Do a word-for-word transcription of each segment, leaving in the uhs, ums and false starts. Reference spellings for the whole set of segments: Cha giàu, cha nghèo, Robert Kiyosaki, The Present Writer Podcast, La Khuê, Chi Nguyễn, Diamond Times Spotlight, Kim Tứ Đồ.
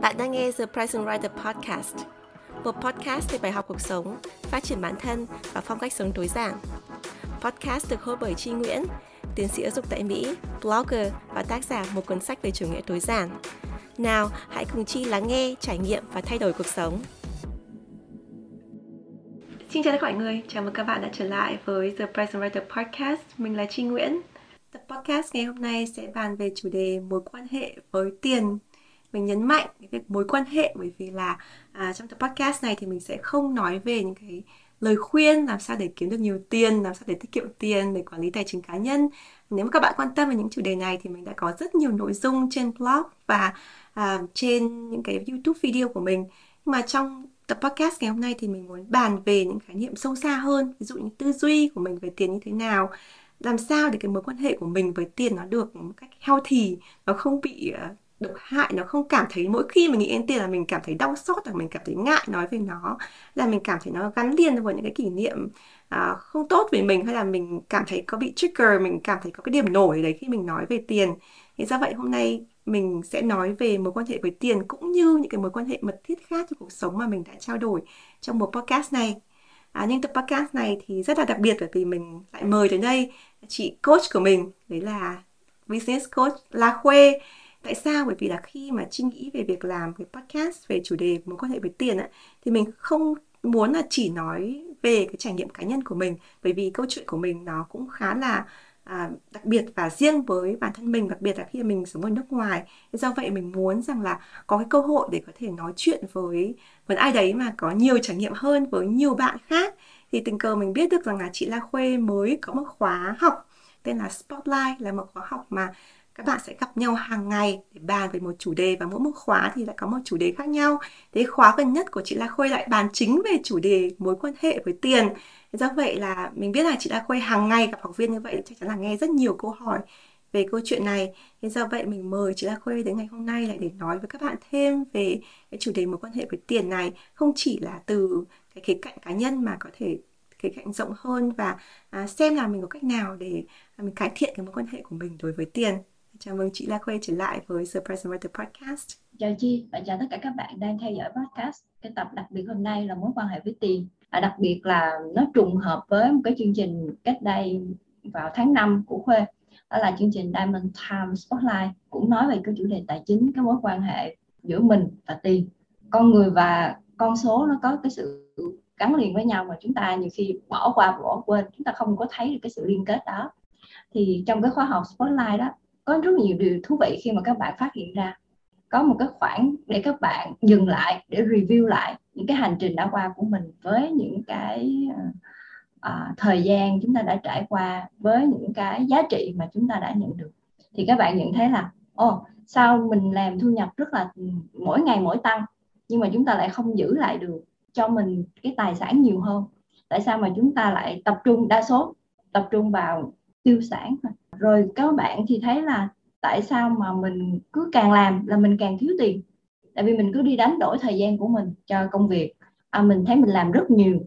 Bạn đang nghe The Present Writer Podcast, một podcast về bài học cuộc sống, phát triển bản thân và phong cách sống tối giản. Podcast được host bởi Chi Nguyễn, tiến sĩ giáo dục tại Mỹ, blogger và tác giả một cuốn sách về chủ nghĩa tối giản. Nào, hãy cùng Chi lắng nghe, trải nghiệm và thay đổi cuộc sống. Xin chào tất cả mọi người, chào mừng các bạn đã trở lại với The Present Writer Podcast. Mình là Chi Nguyễn. Tập podcast ngày hôm nay sẽ bàn về chủ đề mối quan hệ với tiền. Mình nhấn mạnh cái việc mối quan hệ bởi vì là à, trong tập podcast này thì mình sẽ không nói về những cái lời khuyên làm sao để kiếm được nhiều tiền, làm sao để tiết kiệm tiền, để quản lý tài chính cá nhân. Nếu mà các bạn quan tâm về những chủ đề này thì mình đã có rất nhiều nội dung trên blog và à, trên những cái YouTube video của mình. Nhưng mà trong tập podcast ngày hôm nay thì mình muốn bàn về những khái niệm sâu xa hơn, ví dụ như tư duy của mình về tiền như thế nào, làm sao để cái mối quan hệ của mình với tiền nó được một cách healthy, nó không bị uh, độc hại, nó không cảm thấy mỗi khi mình nghĩ đến tiền là mình cảm thấy đau xót, là mình cảm thấy ngại nói về nó, là mình cảm thấy nó gắn liền với những cái kỷ niệm uh, không tốt về mình, hay là mình cảm thấy có bị trigger, mình cảm thấy có cái điểm nổi đấy khi mình nói về tiền. Thì do vậy hôm nay mình sẽ nói về mối quan hệ với tiền cũng như những cái mối quan hệ mật thiết khác trong cuộc sống mà mình đã trao đổi trong một podcast này. À, nhưng tập podcast này thì rất là đặc biệt bởi vì mình lại mời tới đây chị coach của mình, đấy là business coach La Khuê. Tại sao? Bởi vì là khi mà Chi nghĩ về việc làm cái podcast về chủ đề mối quan hệ với tiền ấy, thì mình không muốn là chỉ nói về cái trải nghiệm cá nhân của mình, bởi vì câu chuyện của mình nó cũng khá là À, đặc biệt và riêng với bản thân mình, đặc biệt là khi mình sống ở nước ngoài. Do vậy mình muốn rằng là có cái cơ hội để có thể nói chuyện với với ai đấy mà có nhiều trải nghiệm hơn, với nhiều bạn khác. Thì tình cờ mình biết được rằng là chị La Khuê mới có một khóa học tên là Spotlight, là một khóa học mà các bạn sẽ gặp nhau hàng ngày để bàn về một chủ đề, và mỗi một khóa thì lại có một chủ đề khác nhau. Thế khóa gần nhất của chị La Khuê lại bàn chính về chủ đề mối quan hệ với tiền. Do vậy là mình biết là chị La Khuê hàng ngày gặp học viên như vậy chắc chắn là nghe rất nhiều câu hỏi về câu chuyện này. Thế do vậy mình mời chị La Khuê đến ngày hôm nay lại để nói với các bạn thêm về cái chủ đề mối quan hệ với tiền này, không chỉ là từ cái khía cạnh cá nhân mà có thể khía cạnh rộng hơn, và xem là mình có cách nào để mình cải thiện cái mối quan hệ của mình đối với tiền. Chào mừng chị La Khuê trở lại với The Present Writer Podcast. Chào Chi và chào tất cả các bạn đang theo dõi podcast. Cái tập đặc biệt hôm nay là mối quan hệ với tiền. À, đặc biệt là nó trùng hợp với một cái chương trình cách đây vào tháng năm của Khuê. Đó là chương trình Diamond Times Spotlight, cũng nói về cái chủ đề tài chính, cái mối quan hệ giữa mình và tiền. Con người và con số nó có cái sự gắn liền với nhau mà chúng ta nhiều khi bỏ qua, bỏ quên. Chúng ta không có thấy được cái sự liên kết đó. Thì trong cái khóa học Spotlight đó, có rất nhiều điều thú vị khi mà các bạn phát hiện ra. Có một cái khoảng để các bạn dừng lại, để review lại những cái hành trình đã qua của mình, với những cái uh, thời gian chúng ta đã trải qua, với những cái giá trị mà chúng ta đã nhận được. Thì các bạn nhận thấy là Ồ, oh, sao mình làm thu nhập rất là mỗi ngày mỗi tăng, nhưng mà chúng ta lại không giữ lại được cho mình cái tài sản nhiều hơn. Tại sao mà chúng ta lại tập trung, đa số tập trung vào tiêu sản? Rồi các bạn thì thấy là tại sao mà mình cứ càng làm là mình càng thiếu tiền? Tại vì mình cứ đi đánh đổi thời gian của mình cho công việc. à, Mình thấy mình làm rất nhiều,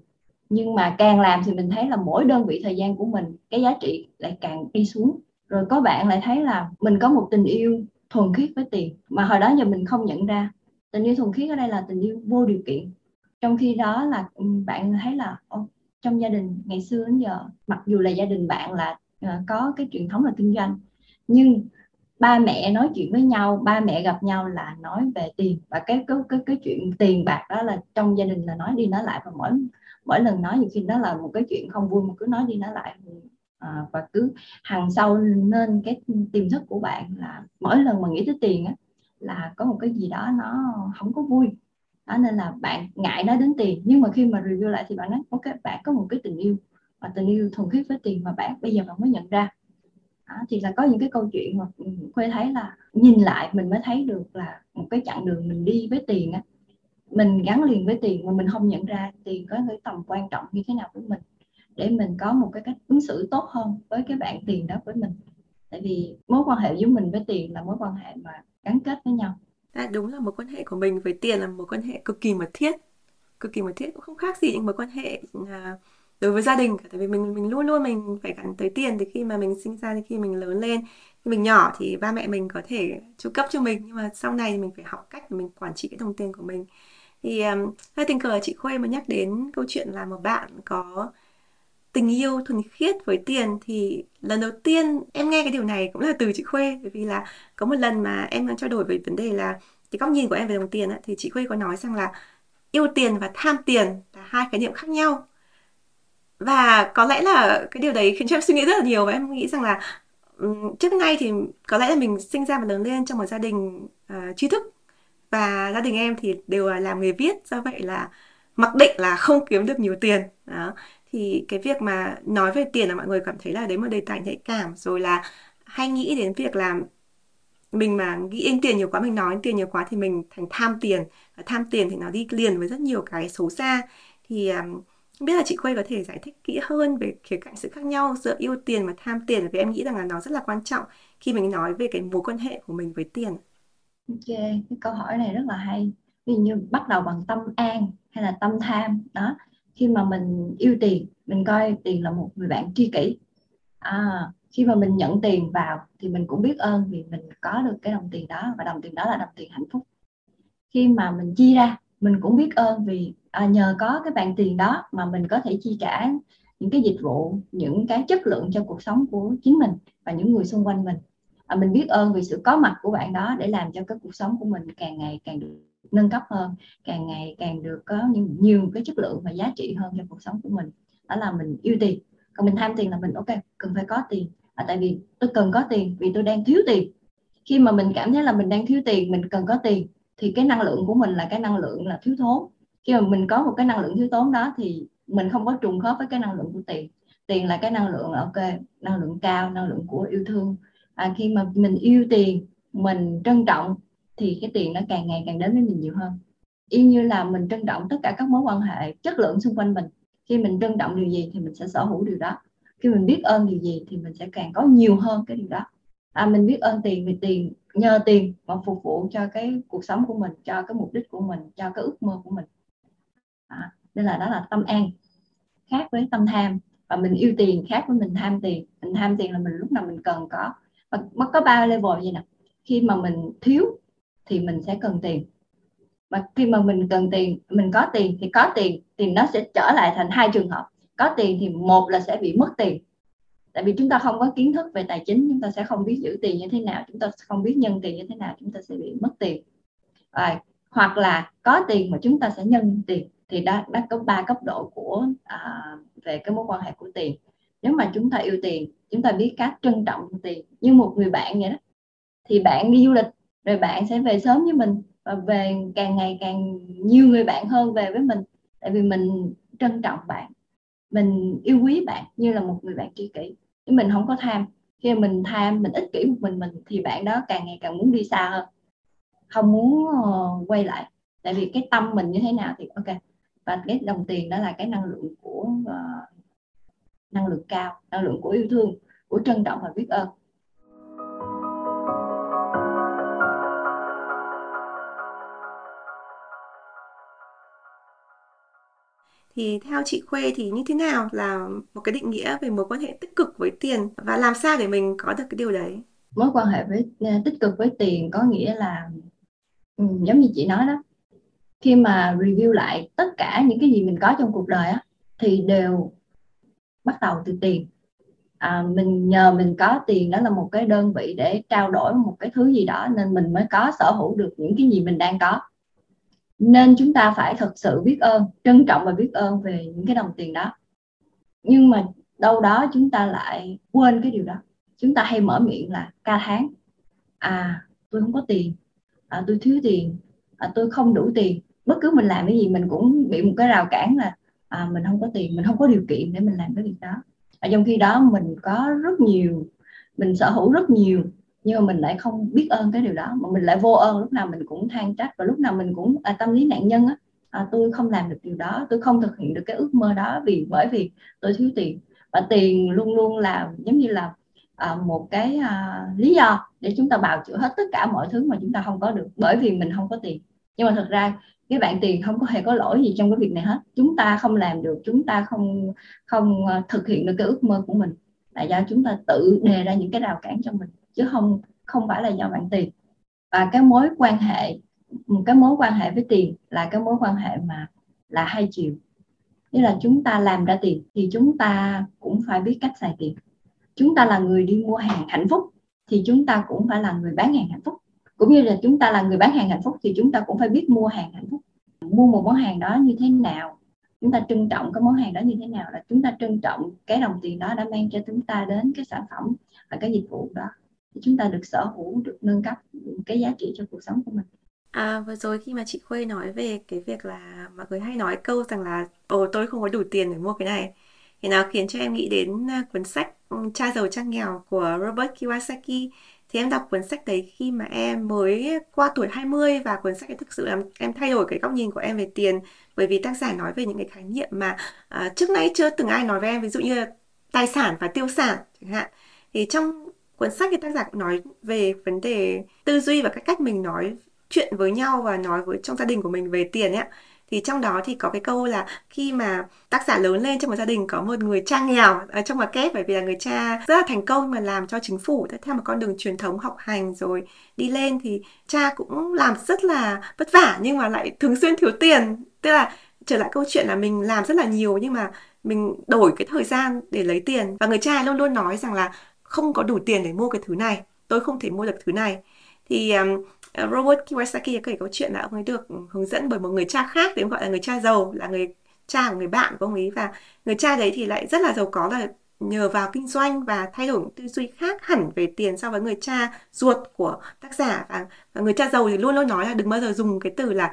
nhưng mà càng làm thì mình thấy là mỗi đơn vị thời gian của mình, cái giá trị lại càng đi xuống. Rồi có bạn lại thấy là mình có một tình yêu thuần khiết với tiền, mà hồi đó giờ mình không nhận ra. Tình yêu thuần khiết ở đây là tình yêu vô điều kiện. Trong khi đó là bạn thấy là ô, trong gia đình ngày xưa đến giờ, mặc dù là gia đình bạn là có cái truyền thống là kinh doanh, nhưng ba mẹ nói chuyện với nhau, ba mẹ gặp nhau là nói về tiền, và cái cái cái, cái chuyện tiền bạc đó là trong gia đình là nói đi nói lại, và mỗi mỗi lần nói nhiều khi đó là một cái chuyện không vui mà cứ nói đi nói lại, à, và cứ hằn sâu nên cái tiềm thức của bạn là mỗi lần mà nghĩ tới tiền á, là có một cái gì đó nó không có vui đó, nên là bạn ngại nói đến tiền. Nhưng mà khi mà review lại thì bạn nói ok, bạn có một cái tình yêu và tình yêu thuần khiết với tiền mà bạn bây giờ bạn mới nhận ra. À, thì là có những cái câu chuyện mà Khuê thấy là nhìn lại mình mới thấy được là một cái chặng đường mình đi với tiền á, mình gắn liền với tiền mà mình không nhận ra tiền có cái tầm quan trọng như thế nào với mình, để mình có một cái cách ứng xử tốt hơn với cái bạn tiền đó với mình. Tại vì mối quan hệ giữa mình với tiền là mối quan hệ mà gắn kết với nhau. À, đúng là mối quan hệ của mình với tiền là mối quan hệ cực kỳ mật thiết, cực kỳ mật thiết, cũng không khác gì những mối quan hệ đối với gia đình, tại vì mình mình luôn luôn mình phải gắn tới tiền từ khi mà mình sinh ra đến khi mình lớn lên. Khi mình nhỏ thì ba mẹ mình có thể chu cấp cho mình, nhưng mà sau này mình phải học cách để mình quản trị cái đồng tiền của mình. Thì um, hơi tình cờ chị Khuê mà nhắc đến câu chuyện là một bạn có tình yêu thuần khiết với tiền, thì lần đầu tiên em nghe cái điều này cũng là từ chị Khuê. Bởi vì là có một lần mà em đang trao đổi về vấn đề là cái góc nhìn của em về đồng tiền ấy, thì chị Khuê có nói rằng là yêu tiền và tham tiền là hai khái niệm khác nhau. Và có lẽ là cái điều đấy khiến cho em suy nghĩ rất là nhiều, và em nghĩ rằng là trước nay thì có lẽ là mình sinh ra và lớn lên trong một gia đình uh, trí thức, và gia đình em thì đều là làm nghề viết, do vậy là mặc định là không kiếm được nhiều tiền. Đó. Thì cái việc mà nói về tiền là mọi người cảm thấy là đấy một đề tài nhạy cảm, rồi là hay nghĩ đến việc là mình mà nghĩ đến tiền nhiều quá, mình nói đến tiền nhiều quá thì mình thành tham tiền. Và tham tiền thì nó đi liền với rất nhiều cái xấu xa. Thì um, biết là chị Khuê có thể giải thích kỹ hơn về khía cạnh sự khác nhau giữa yêu tiền và tham tiền, vì em nghĩ rằng là nó rất là quan trọng khi mình nói về cái mối quan hệ của mình với tiền. Ok, cái câu hỏi này rất là hay. Ví dụ như bắt đầu bằng tâm an hay là tâm tham đó. Khi mà mình yêu tiền, mình coi tiền là một người bạn tri kỷ. À, khi mà mình nhận tiền vào thì mình cũng biết ơn vì mình có được cái đồng tiền đó, và đồng tiền đó là đồng tiền hạnh phúc. Khi mà mình chia ra, mình cũng biết ơn vì à, nhờ có cái bạn tiền đó mà mình có thể chi trả những cái dịch vụ, những cái chất lượng cho cuộc sống của chính mình và những người xung quanh mình. À, mình biết ơn vì sự có mặt của bạn đó để làm cho cái cuộc sống của mình càng ngày càng được nâng cấp hơn, càng ngày càng được có nhiều, nhiều cái chất lượng và giá trị hơn cho cuộc sống của mình. Đó là mình yêu tiền. Còn mình tham tiền là mình ok, cần phải có tiền. À, tại vì tôi cần có tiền vì tôi đang thiếu tiền. Khi mà mình cảm thấy là mình đang thiếu tiền, mình cần có tiền, thì cái năng lượng của mình là cái năng lượng là thiếu thốn. Khi mà mình có một cái năng lượng thiếu thốn đó thì mình không có trùng khớp với cái năng lượng của tiền. Tiền là cái năng lượng ok, năng lượng cao, năng lượng của yêu thương. À, khi mà mình yêu tiền, mình trân trọng, thì cái tiền nó càng ngày càng đến với mình nhiều hơn. Y như là mình trân trọng tất cả các mối quan hệ chất lượng xung quanh mình. Khi mình trân trọng điều gì thì mình sẽ sở hữu điều đó. Khi mình biết ơn điều gì thì mình sẽ càng có nhiều hơn cái điều đó. À, mình biết ơn tiền vì tiền, nhờ tiền mà phục vụ cho cái cuộc sống của mình, cho cái mục đích của mình, cho cái ước mơ của mình. À, nên là đó là tâm an, khác với tâm tham. Và mình yêu tiền khác với mình tham tiền. Mình tham tiền là mình lúc nào mình cần có. Và mất có ba level vậy nè. Khi mà mình thiếu thì mình sẽ cần tiền. Mà khi mà mình cần tiền, mình có tiền thì có tiền, thì nó sẽ trở lại thành hai trường hợp. Có tiền thì một là sẽ bị mất tiền. Tại vì chúng ta không có kiến thức về tài chính, chúng ta sẽ không biết giữ tiền như thế nào, chúng ta không biết nhân tiền như thế nào, chúng ta sẽ bị mất tiền. À, hoặc là có tiền mà chúng ta sẽ nhân tiền. Thì đó, đó có ba cấp độ của à, về cái mối quan hệ của tiền. Nếu mà chúng ta yêu tiền, chúng ta biết cách trân trọng tiền như một người bạn vậy đó. Thì bạn đi du lịch, rồi bạn sẽ về sớm với mình, và về càng ngày càng nhiều người bạn hơn về với mình. Tại vì mình trân trọng bạn, mình yêu quý bạn như là một người bạn tri kỷ. Chứ mình không có tham. Khi mình tham, mình ích kỷ một mình mình thì bạn đó càng ngày càng muốn đi xa hơn, không muốn quay lại. Tại vì cái tâm mình như thế nào thì ok. Và cái đồng tiền đó là cái năng lượng của uh, năng lượng cao, năng lượng của yêu thương, của trân trọng và biết ơn. Thì theo chị Khuê thì như thế nào là một cái định nghĩa về mối quan hệ tích cực với tiền, và làm sao để mình có được cái điều đấy? Mối quan hệ với tích cực với tiền có nghĩa là ừ, giống như chị nói đó. Khi mà review lại tất cả những cái gì mình có trong cuộc đời á, thì đều bắt đầu từ tiền. À, mình nhờ mình có tiền, đó là một cái đơn vị để trao đổi một cái thứ gì đó, nên mình mới có sở hữu được những cái gì mình đang có. Nên chúng ta phải thật sự biết ơn, trân trọng và biết ơn về những cái đồng tiền đó. Nhưng mà đâu đó chúng ta lại quên cái điều đó. Chúng ta hay mở miệng là ca thán. À, tôi không có tiền. À, tôi thiếu tiền. À, tôi không đủ tiền. Bất cứ mình làm cái gì mình cũng bị một cái rào cản là à, mình không có tiền, mình không có điều kiện để mình làm cái việc đó. Và trong khi đó mình có rất nhiều, mình sở hữu rất nhiều, nhưng mà mình lại không biết ơn cái điều đó, mà mình lại vô ơn. Lúc nào mình cũng than trách, và lúc nào mình cũng à, tâm lý nạn nhân á. À, tôi không làm được điều đó, tôi không thực hiện được cái ước mơ đó vì bởi vì tôi thiếu tiền. Và tiền luôn luôn là giống như là à, một cái à, lý do để chúng ta bào chữa hết tất cả mọi thứ mà chúng ta không có được, bởi vì mình không có tiền. Nhưng mà thật ra cái bạn tiền không có hề có lỗi gì trong cái việc này hết. Chúng ta không làm được, chúng ta không không thực hiện được cái ước mơ của mình là do chúng ta tự đề ra những cái rào cản cho mình, chứ không không phải là do bạn tiền. Và cái mối quan hệ, cái mối quan hệ với tiền là cái mối quan hệ mà là hai chiều. Nghĩa là chúng ta làm ra tiền thì chúng ta cũng phải biết cách xài tiền. Chúng ta là người đi mua hàng hạnh phúc thì chúng ta cũng phải là người bán hàng hạnh phúc. Cũng như là chúng ta là người bán hàng hạnh phúc thì chúng ta cũng phải biết mua hàng hạnh phúc. Mua một món hàng đó như thế nào, chúng ta trân trọng cái món hàng đó như thế nào, là chúng ta trân trọng cái đồng tiền đó đã mang cho chúng ta đến cái sản phẩm và cái dịch vụ đó. Chúng ta được sở hữu, được nâng cấp cái giá trị cho cuộc sống của mình. À, vừa rồi khi mà chị Khuê nói về cái việc là mọi người hay nói câu rằng là ồ tôi không có đủ tiền để mua cái này, thì nó khiến cho em nghĩ đến cuốn sách Cha Giàu, Cha Nghèo của Robert Kiyosaki. Thì em đọc cuốn sách đấy khi mà em mới qua tuổi hai mươi, và cuốn sách ấy thực sự làm em thay đổi cái góc nhìn của em về tiền, bởi vì tác giả nói về những cái khái niệm mà uh, trước nay chưa từng ai nói với em, ví dụ như là tài sản và tiêu sản chẳng hạn. Thì trong cuốn sách thì tác giả cũng nói về vấn đề tư duy và các cách mình nói chuyện với nhau và nói với trong gia đình của mình về tiền ấy. Thì trong đó thì có cái câu là khi mà tác giả lớn lên trong một gia đình có một người cha nghèo ở trong mặt kép, bởi vì là người cha rất là thành công mà làm cho chính phủ theo một con đường truyền thống học hành rồi đi lên, thì cha cũng làm rất là vất vả nhưng mà lại thường xuyên thiếu tiền. Tức là trở lại câu chuyện là mình làm rất là nhiều nhưng mà mình đổi cái thời gian để lấy tiền, và người cha luôn luôn nói rằng là không có đủ tiền để mua cái thứ này, tôi không thể mua được thứ này. Thì um, Robert Kiyosaki kể câu chuyện là ông ấy được hướng dẫn bởi một người cha khác, thì ông gọi là người cha giàu, là người cha của người bạn của ông ấy. Và người cha đấy thì lại rất là giàu có, là nhờ vào kinh doanh và thay đổi tư duy khác hẳn về tiền so với người cha ruột của tác giả. Và, và người cha giàu thì luôn luôn nói là đừng bao giờ dùng cái từ là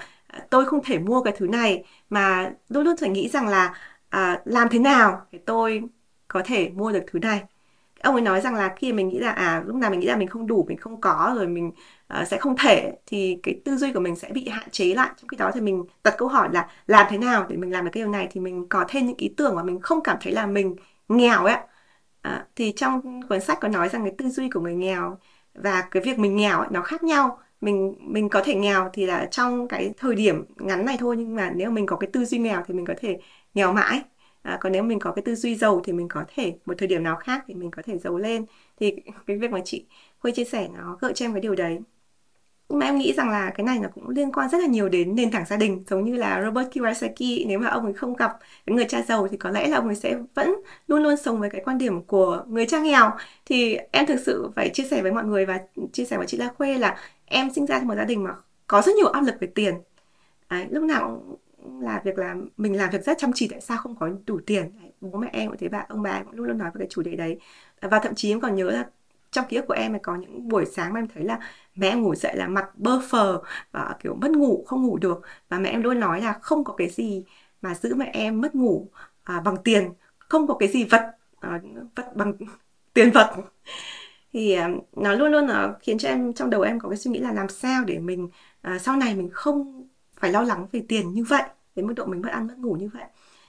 tôi không thể mua cái thứ này, mà luôn luôn phải nghĩ rằng là à, làm thế nào để tôi có thể mua được thứ này. Ông ấy nói rằng là khi mình nghĩ là à lúc nào mình nghĩ là mình không đủ, mình không có, rồi mình uh, sẽ không thể, thì cái tư duy của mình sẽ bị hạn chế lại. Trong khi đó thì mình đặt câu hỏi là làm thế nào để mình làm được cái điều này, thì mình có thêm những ý tưởng mà mình không cảm thấy là mình nghèo ấy. À, thì trong cuốn sách có nói rằng cái tư duy của người nghèo và cái việc mình nghèo ấy, nó khác nhau. Mình mình có thể nghèo thì là trong cái thời điểm ngắn này thôi, nhưng mà nếu mình có cái tư duy nghèo thì mình có thể nghèo mãi. À, còn nếu mình có cái tư duy giàu thì mình có thể một thời điểm nào khác thì mình có thể giàu lên. Thì cái việc mà chị Khuê chia sẻ nó gợi cho em cái điều đấy. Nhưng mà em nghĩ rằng là cái này nó cũng liên quan rất là nhiều đến nền tảng gia đình. Giống như là Robert Kiyosaki, nếu mà ông ấy không gặp cái người cha giàu thì có lẽ là ông ấy sẽ vẫn luôn luôn sống với cái quan điểm của người cha nghèo. Thì em thực sự phải chia sẻ với mọi người và chia sẻ với chị La Khuê là em sinh ra trong một gia đình mà có rất nhiều áp lực về tiền. À, lúc nào cũng là việc là mình làm việc rất chăm chỉ, tại sao không có đủ tiền. Bố mẹ em cũng thế, bà ông bà cũng luôn luôn nói về cái chủ đề đấy. Và thậm chí em còn nhớ là trong ký ức của em có những buổi sáng mà em thấy là mẹ em ngủ dậy là mặt bơ phờ và kiểu mất ngủ, không ngủ được, và mẹ em luôn nói là không có cái gì mà giữ mẹ em mất ngủ à, bằng tiền, không có cái gì vật, à, vật bằng tiền vật. Thì à, nó luôn luôn nó khiến cho em trong đầu em có cái suy nghĩ là làm sao để mình à, sau này mình không phải lo lắng về tiền như vậy, đến mức độ mình mất ăn mất ngủ như vậy.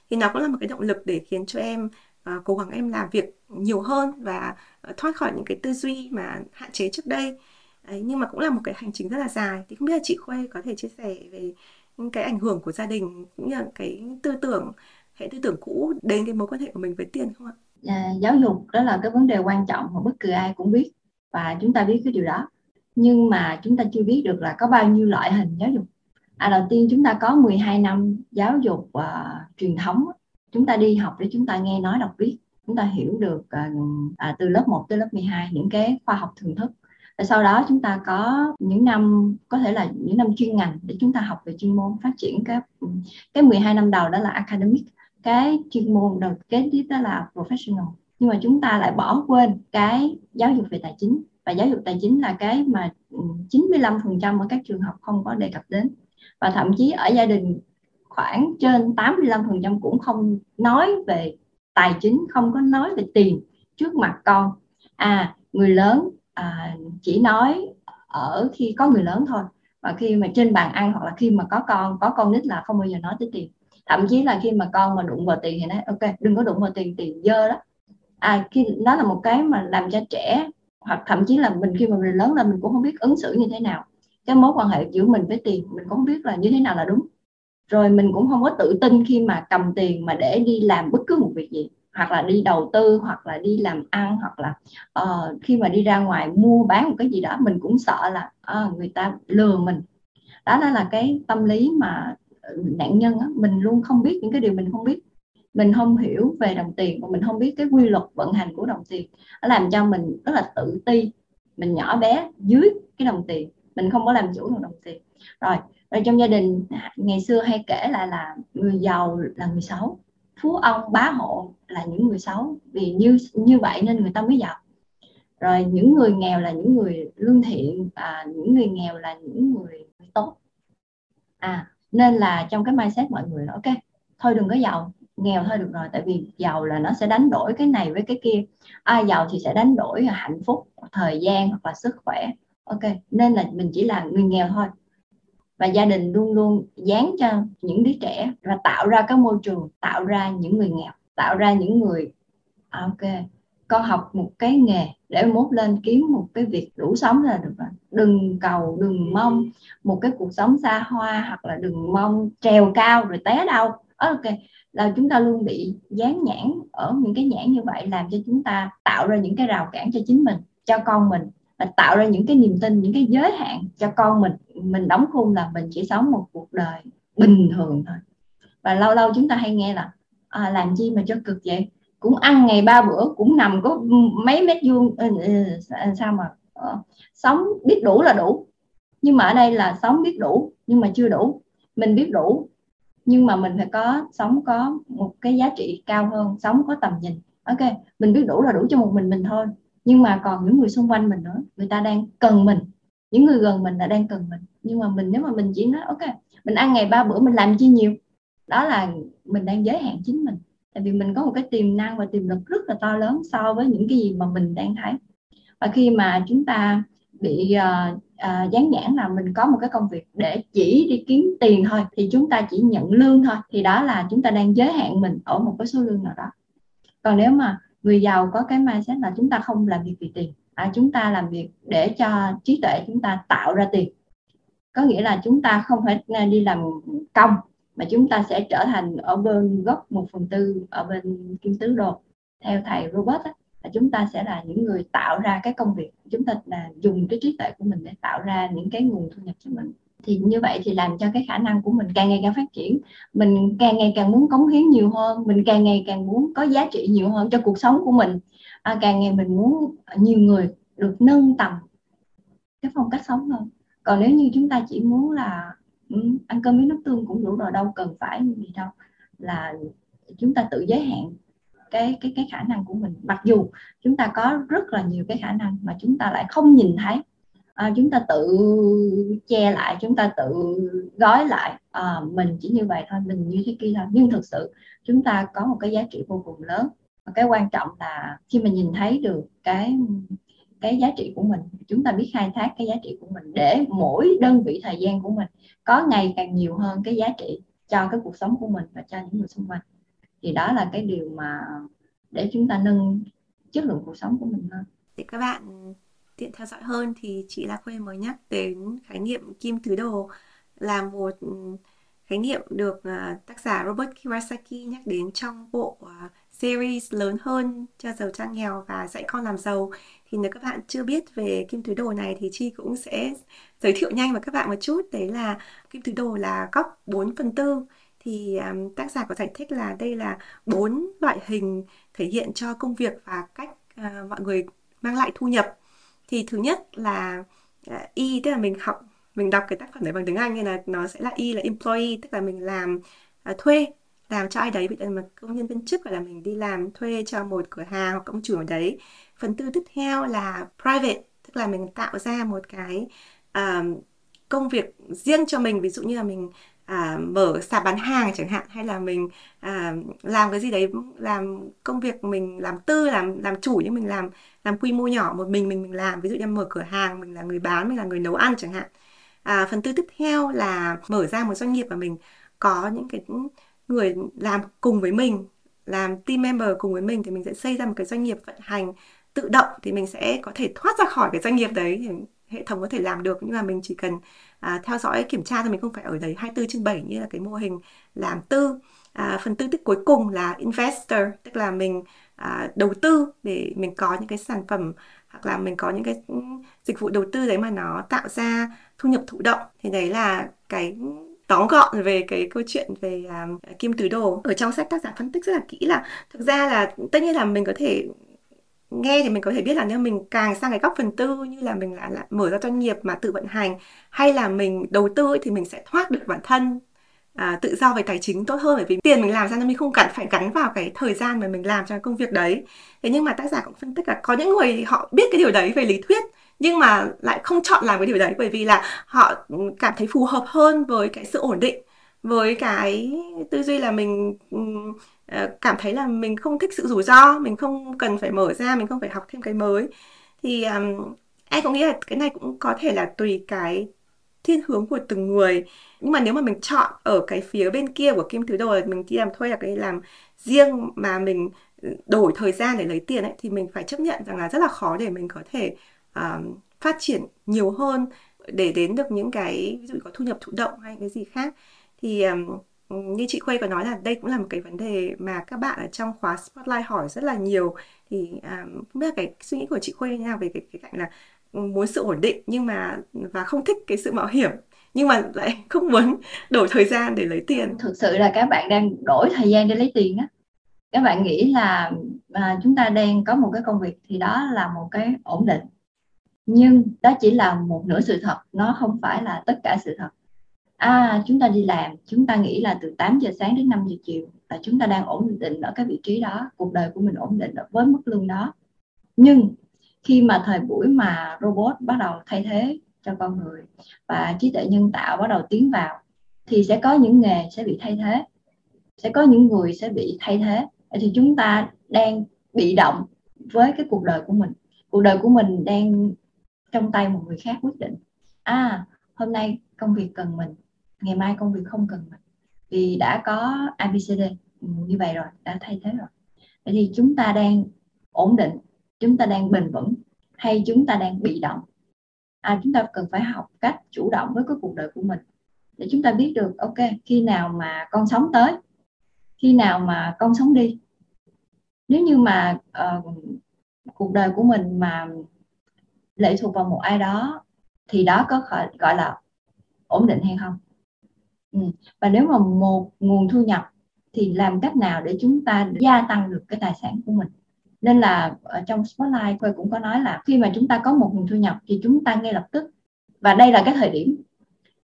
Thì nó cũng là một cái động lực để khiến cho em uh, cố gắng em làm việc nhiều hơn và uh, thoát khỏi những cái tư duy mà hạn chế trước đây. Đấy, nhưng mà cũng là một cái hành trình rất là dài. Thì không biết là chị Khuê có thể chia sẻ về những cái ảnh hưởng của gia đình cũng như là cái tư tưởng, hệ tư tưởng cũ đến cái mối quan hệ của mình với tiền không ạ? À, giáo dục đó là cái vấn đề quan trọng mà bất cứ ai cũng biết, và chúng ta biết cái điều đó. Nhưng mà chúng ta chưa biết được là có bao nhiêu loại hình giáo dục. À, đầu tiên chúng ta có mười hai năm giáo dục uh, truyền thống. Chúng ta đi học để chúng ta nghe nói đọc viết, chúng ta hiểu được uh, uh, từ lớp một tới lớp mười hai những cái khoa học thường thức. Và sau đó chúng ta có những năm, có thể là những năm chuyên ngành để chúng ta học về chuyên môn, phát triển cái, cái mười hai năm đầu đó là academic, cái chuyên môn đầu kế tiếp đó là professional. Nhưng mà chúng ta lại bỏ quên cái giáo dục về tài chính. Và giáo dục tài chính là cái mà chín mươi lăm phần trăm ở các trường học không có đề cập đến. Và thậm chí ở gia đình khoảng trên tám mươi lăm phần trăm cũng không nói về tài chính, không có nói về tiền trước mặt con. À, người lớn à, chỉ nói ở khi có người lớn thôi. Và khi mà trên bàn ăn hoặc là khi mà có con, có con nít là không bao giờ nói tới tiền. Thậm chí là khi mà con mà đụng vào tiền thì nói ok, đừng có đụng vào tiền, tiền dơ đó. À, khi đó là một cái mà làm cho trẻ, hoặc thậm chí là mình khi mà mình lớn là mình cũng không biết ứng xử như thế nào. Cái mối quan hệ giữa mình với tiền, mình cũng không biết là như thế nào là đúng, Rồi mình cũng không có tự tin khi mà cầm tiền mà để đi làm bất cứ một việc gì, hoặc là đi đầu tư, hoặc là đi làm ăn, hoặc là uh, khi mà đi ra ngoài mua bán một cái gì đó, mình cũng sợ là uh, người ta lừa mình. Đó, đó là cái tâm lý mà nạn nhân á, mình luôn không biết những cái điều mình không biết. Mình không hiểu về đồng tiền và mình không biết cái quy luật vận hành của đồng tiền. Nó làm cho mình rất là tự ti, mình nhỏ bé dưới cái đồng tiền, mình không có làm chủ được đồng tiền. Rồi, rồi trong gia đình ngày xưa hay kể là, là người giàu là người xấu, phú ông bá hộ là những người xấu, vì như, như vậy nên người ta mới giàu. Rồi những người nghèo là những người lương thiện, và những người nghèo là những người tốt. À, nên là trong cái mindset mọi người nói ok, thôi đừng có giàu, nghèo thôi được rồi, tại vì giàu là nó sẽ đánh đổi cái này với cái kia. Ai giàu thì sẽ đánh đổi hạnh phúc, thời gian hoặc là sức khỏe. Ok, nên là mình chỉ là người nghèo thôi. Và gia đình luôn luôn dán cho những đứa trẻ và tạo ra cái môi trường, tạo ra những người nghèo, tạo ra những người à, ok, con học một cái nghề để mốt lên kiếm một cái việc đủ sống là được rồi. Đừng cầu, đừng mong một cái cuộc sống xa hoa, hoặc là đừng mong trèo cao rồi té đâu. Ok, là chúng ta luôn bị dán nhãn ở những cái nhãn như vậy, làm cho chúng ta tạo ra những cái rào cản cho chính mình, cho con mình, và tạo ra những cái niềm tin, những cái giới hạn cho con mình. Mình đóng khung là mình chỉ sống một cuộc đời bình thường thôi. Và lâu lâu chúng ta hay nghe là à, làm chi mà cho cực vậy, cũng ăn ngày ba bữa, cũng nằm có mấy mét vuông, sao mà sống biết đủ là đủ. Nhưng mà ở đây là sống biết đủ nhưng mà chưa đủ. Mình biết đủ nhưng mà mình phải có sống có một cái giá trị cao hơn, sống có tầm nhìn. Ok, mình biết đủ là đủ cho một mình mình thôi, nhưng mà còn những người xung quanh mình nữa, người ta đang cần mình, những người gần mình là đang cần mình. Nhưng mà mình nếu mà mình chỉ nói ok, mình ăn ngày ba bữa, mình làm chi nhiều, đó là mình đang giới hạn chính mình. Tại vì mình có một cái tiềm năng và tiềm lực rất là to lớn so với những cái gì mà mình đang thấy. Và khi mà chúng ta bị uh, uh, dán nhãn là mình có một cái công việc để chỉ đi kiếm tiền thôi, thì chúng ta chỉ nhận lương thôi, thì đó là chúng ta đang giới hạn mình ở một cái số lương nào đó. Còn nếu mà người giàu có cái mindset là chúng ta không làm việc vì tiền, à, chúng ta làm việc để cho trí tuệ chúng ta tạo ra tiền. Có nghĩa là chúng ta không phải đi làm công, mà chúng ta sẽ trở thành ở bên góc một phần tư, ở bên kim tứ đồ theo thầy Robert á, là chúng ta sẽ là những người tạo ra cái công việc. Chúng ta là dùng cái trí tuệ của mình để tạo ra những cái nguồn thu nhập cho mình. Thì như vậy thì làm cho cái khả năng của mình càng ngày càng phát triển, mình càng ngày càng muốn cống hiến nhiều hơn, mình càng ngày càng muốn có giá trị nhiều hơn cho cuộc sống của mình, à, càng ngày mình muốn nhiều người được nâng tầm cái phong cách sống hơn. Còn nếu như chúng ta chỉ muốn là ừ, ăn cơm miếng nước tương cũng đủ rồi, đâu cần phải như gì đâu, là chúng ta tự giới hạn cái cái cái khả năng của mình. Mặc dù chúng ta có rất là nhiều cái khả năng mà chúng ta lại không nhìn thấy. À, chúng ta tự che lại, chúng ta tự gói lại, à, mình chỉ như vậy thôi, mình như thế kia thôi. Nhưng thực sự chúng ta có một cái giá trị vô cùng lớn. Và cái quan trọng là khi mình nhìn thấy được cái, cái giá trị của mình, chúng ta biết khai thác cái giá trị của mình để mỗi đơn vị thời gian của mình có ngày càng nhiều hơn cái giá trị cho cái cuộc sống của mình và cho những người xung quanh. Thì đó là cái điều mà để chúng ta nâng chất lượng cuộc sống của mình hơn. Thì các bạn tiện theo dõi hơn thì chị La Khuê mới nhắc đến khái niệm kim tứ đồ, là một khái niệm được tác giả Robert Kiyosaki nhắc đến trong bộ series lớn hơn Cha Giàu, Cha Nghèo và Dạy Con Làm Giàu. Thì nếu các bạn chưa biết về kim tứ đồ này thì chị cũng sẽ giới thiệu nhanh với các bạn một chút. Đấy là kim tứ đồ là góc bốn phần tư. Thì um, tác giả có giải thích là đây là bốn loại hình thể hiện cho công việc và cách uh, mọi người mang lại thu nhập. Thì thứ nhất là E, tức là mình học, mình đọc cái tác phẩm này bằng tiếng Anh nên là nó sẽ là E là employee, tức là mình làm uh, thuê, làm cho ai đấy, ví dụ là công nhân viên chức, hoặc là mình đi làm thuê cho một cửa hàng hoặc ông chủ ở đấy. Phần tư tiếp theo là private, tức là mình tạo ra một cái uh, công việc riêng cho mình, ví dụ như là mình uh, mở sạp bán hàng chẳng hạn, hay là mình uh, làm cái gì đấy, làm công việc mình làm tư, làm làm chủ, nhưng mình làm làm quy mô nhỏ, một mình mình mình làm, ví dụ như mở cửa hàng, mình là người bán, mình là người nấu ăn chẳng hạn. À, phần tư tiếp theo là mở ra một doanh nghiệp và mình có những cái người làm cùng với mình, làm team member cùng với mình, thì mình sẽ xây ra một cái doanh nghiệp vận hành tự động, thì mình sẽ có thể thoát ra khỏi cái doanh nghiệp đấy, hệ thống có thể làm được, nhưng mà mình chỉ cần à, theo dõi kiểm tra thì mình không phải ở đấy hai mươi bốn trên bảy như là cái mô hình làm tư. À, phần tư tích cuối cùng là investor, tức là mình à, đầu tư để mình có những cái sản phẩm hoặc là mình có những cái dịch vụ đầu tư đấy mà nó tạo ra thu nhập thụ động. Thì đấy là cái tóm gọn về cái câu chuyện về uh, Kim Tứ Đồ. Ở trong sách tác giả phân tích rất là kỹ là thực ra là tất nhiên là mình có thể nghe thì mình có thể biết là nếu mình càng sang cái góc phần tư như là mình là, là mở ra doanh nghiệp mà tự vận hành hay là mình đầu tư ấy, thì mình sẽ thoát được bản thân à, tự do về tài chính tốt hơn, bởi vì tiền mình làm ra nên mình không cần phải gắn vào cái thời gian mà mình làm cho công việc đấy. Thế nhưng mà tác giả cũng phân tích là có những người họ biết cái điều đấy về lý thuyết nhưng mà lại không chọn làm cái điều đấy, bởi vì là họ cảm thấy phù hợp hơn với cái sự ổn định, với cái tư duy là mình cảm thấy là mình không thích sự rủi ro, mình không cần phải mở ra, mình không phải học thêm cái mới. Thì um, em cũng nghĩ là cái này cũng có thể là tùy cái thiên hướng của từng người. Nhưng mà nếu mà mình chọn ở cái phía bên kia của Kim Tứ Đồ là mình đi làm thuê là cái làm riêng mà mình đổi thời gian để lấy tiền ấy, thì mình phải chấp nhận rằng là rất là khó để mình có thể Uh, phát triển nhiều hơn để đến được những cái ví dụ có thu nhập thụ động hay cái gì khác. Thì um, như chị Khuê có nói là đây cũng là một cái vấn đề mà các bạn ở trong khóa Spotlight hỏi rất là nhiều. Thì um, không biết là cái suy nghĩ của chị Khuê như nào về cái, cái cạnh là muốn sự ổn định nhưng mà và không thích cái sự mạo hiểm, nhưng mà lại không muốn đổi thời gian để lấy tiền. Thực sự là các bạn đang đổi thời gian để lấy tiền á. Các bạn nghĩ là à, chúng ta đang có một cái công việc thì đó là một cái ổn định, nhưng đó chỉ là một nửa sự thật, nó không phải là tất cả sự thật. À, chúng ta đi làm, chúng ta nghĩ là từ tám giờ sáng đến năm giờ chiều là chúng ta đang ổn định ở cái vị trí đó, cuộc đời của mình ổn định với mức lương đó. Nhưng khi mà thời buổi mà robot bắt đầu thay thế cho con người và trí tuệ nhân tạo bắt đầu tiến vào thì sẽ có những nghề sẽ bị thay thế, sẽ có những người sẽ bị thay thế. Thì chúng ta đang bị động với cái cuộc đời của mình. Cuộc đời của mình đang trong tay một người khác quyết định. À, hôm nay công việc cần mình, ngày mai công việc không cần mình, vì đã có a bê xê đê như vậy rồi, đã thay thế rồi. Vậy thì chúng ta đang ổn định, chúng ta đang bền vững hay chúng ta đang bị động? À, chúng ta cần phải học cách chủ động với cái cuộc đời của mình để chúng ta biết được ok, khi nào mà con sống tới, khi nào mà con sống đi. Nếu như mà uh, cuộc đời của mình mà lệ thuộc vào một ai đó thì đó có gọi là ổn định hay không? Ừ. Và nếu mà một nguồn thu nhập thì làm cách nào để chúng ta gia tăng được cái tài sản của mình? Nên là ở trong Spotlight tôi cũng có nói là khi mà chúng ta có một nguồn thu nhập thì chúng ta ngay lập tức, và đây là cái thời điểm,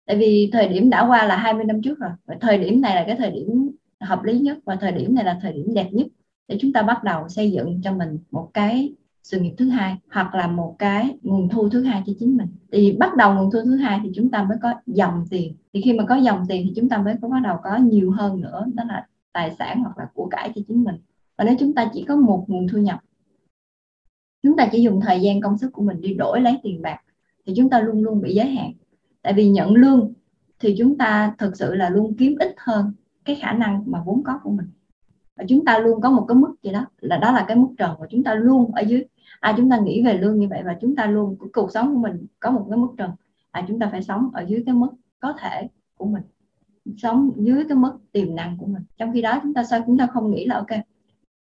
tại vì thời điểm đã qua là hai mươi năm trước rồi, và thời điểm này là cái thời điểm hợp lý nhất và thời điểm này là thời điểm đẹp nhất để chúng ta bắt đầu xây dựng cho mình một cái sự nghiệp thứ hai hoặc là một cái nguồn thu thứ hai cho chính mình. Thì bắt đầu nguồn thu thứ hai thì chúng ta mới có dòng tiền. Thì khi mà có dòng tiền thì chúng ta mới có bắt đầu có nhiều hơn nữa, đó là tài sản hoặc là của cải cho chính mình. Và nếu chúng ta chỉ có một nguồn thu nhập, chúng ta chỉ dùng thời gian công sức của mình đi đổi lấy tiền bạc thì chúng ta luôn luôn bị giới hạn. Tại vì nhận lương thì chúng ta thực sự là luôn kiếm ít hơn cái khả năng mà vốn có của mình. Và chúng ta luôn có một cái mức gì đó, là đó là cái mức trần của chúng ta luôn ở dưới. À, chúng ta nghĩ về lương như vậy và chúng ta luôn, cuộc sống của mình có một cái mức trần. À, chúng ta phải sống ở dưới cái mức có thể của mình, sống dưới cái mức tiềm năng của mình. Trong khi đó chúng ta sao chúng ta không nghĩ là ok,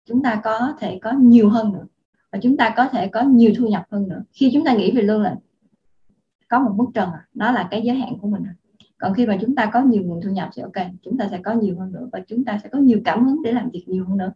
chúng ta có thể có nhiều hơn nữa và chúng ta có thể có nhiều thu nhập hơn nữa. Khi chúng ta nghĩ về lương là có một mức trần, đó là cái giới hạn của mình. Còn khi mà chúng ta có nhiều nguồn thu nhập thì ok, chúng ta sẽ có nhiều hơn nữa và chúng ta sẽ có nhiều cảm hứng để làm việc nhiều hơn nữa.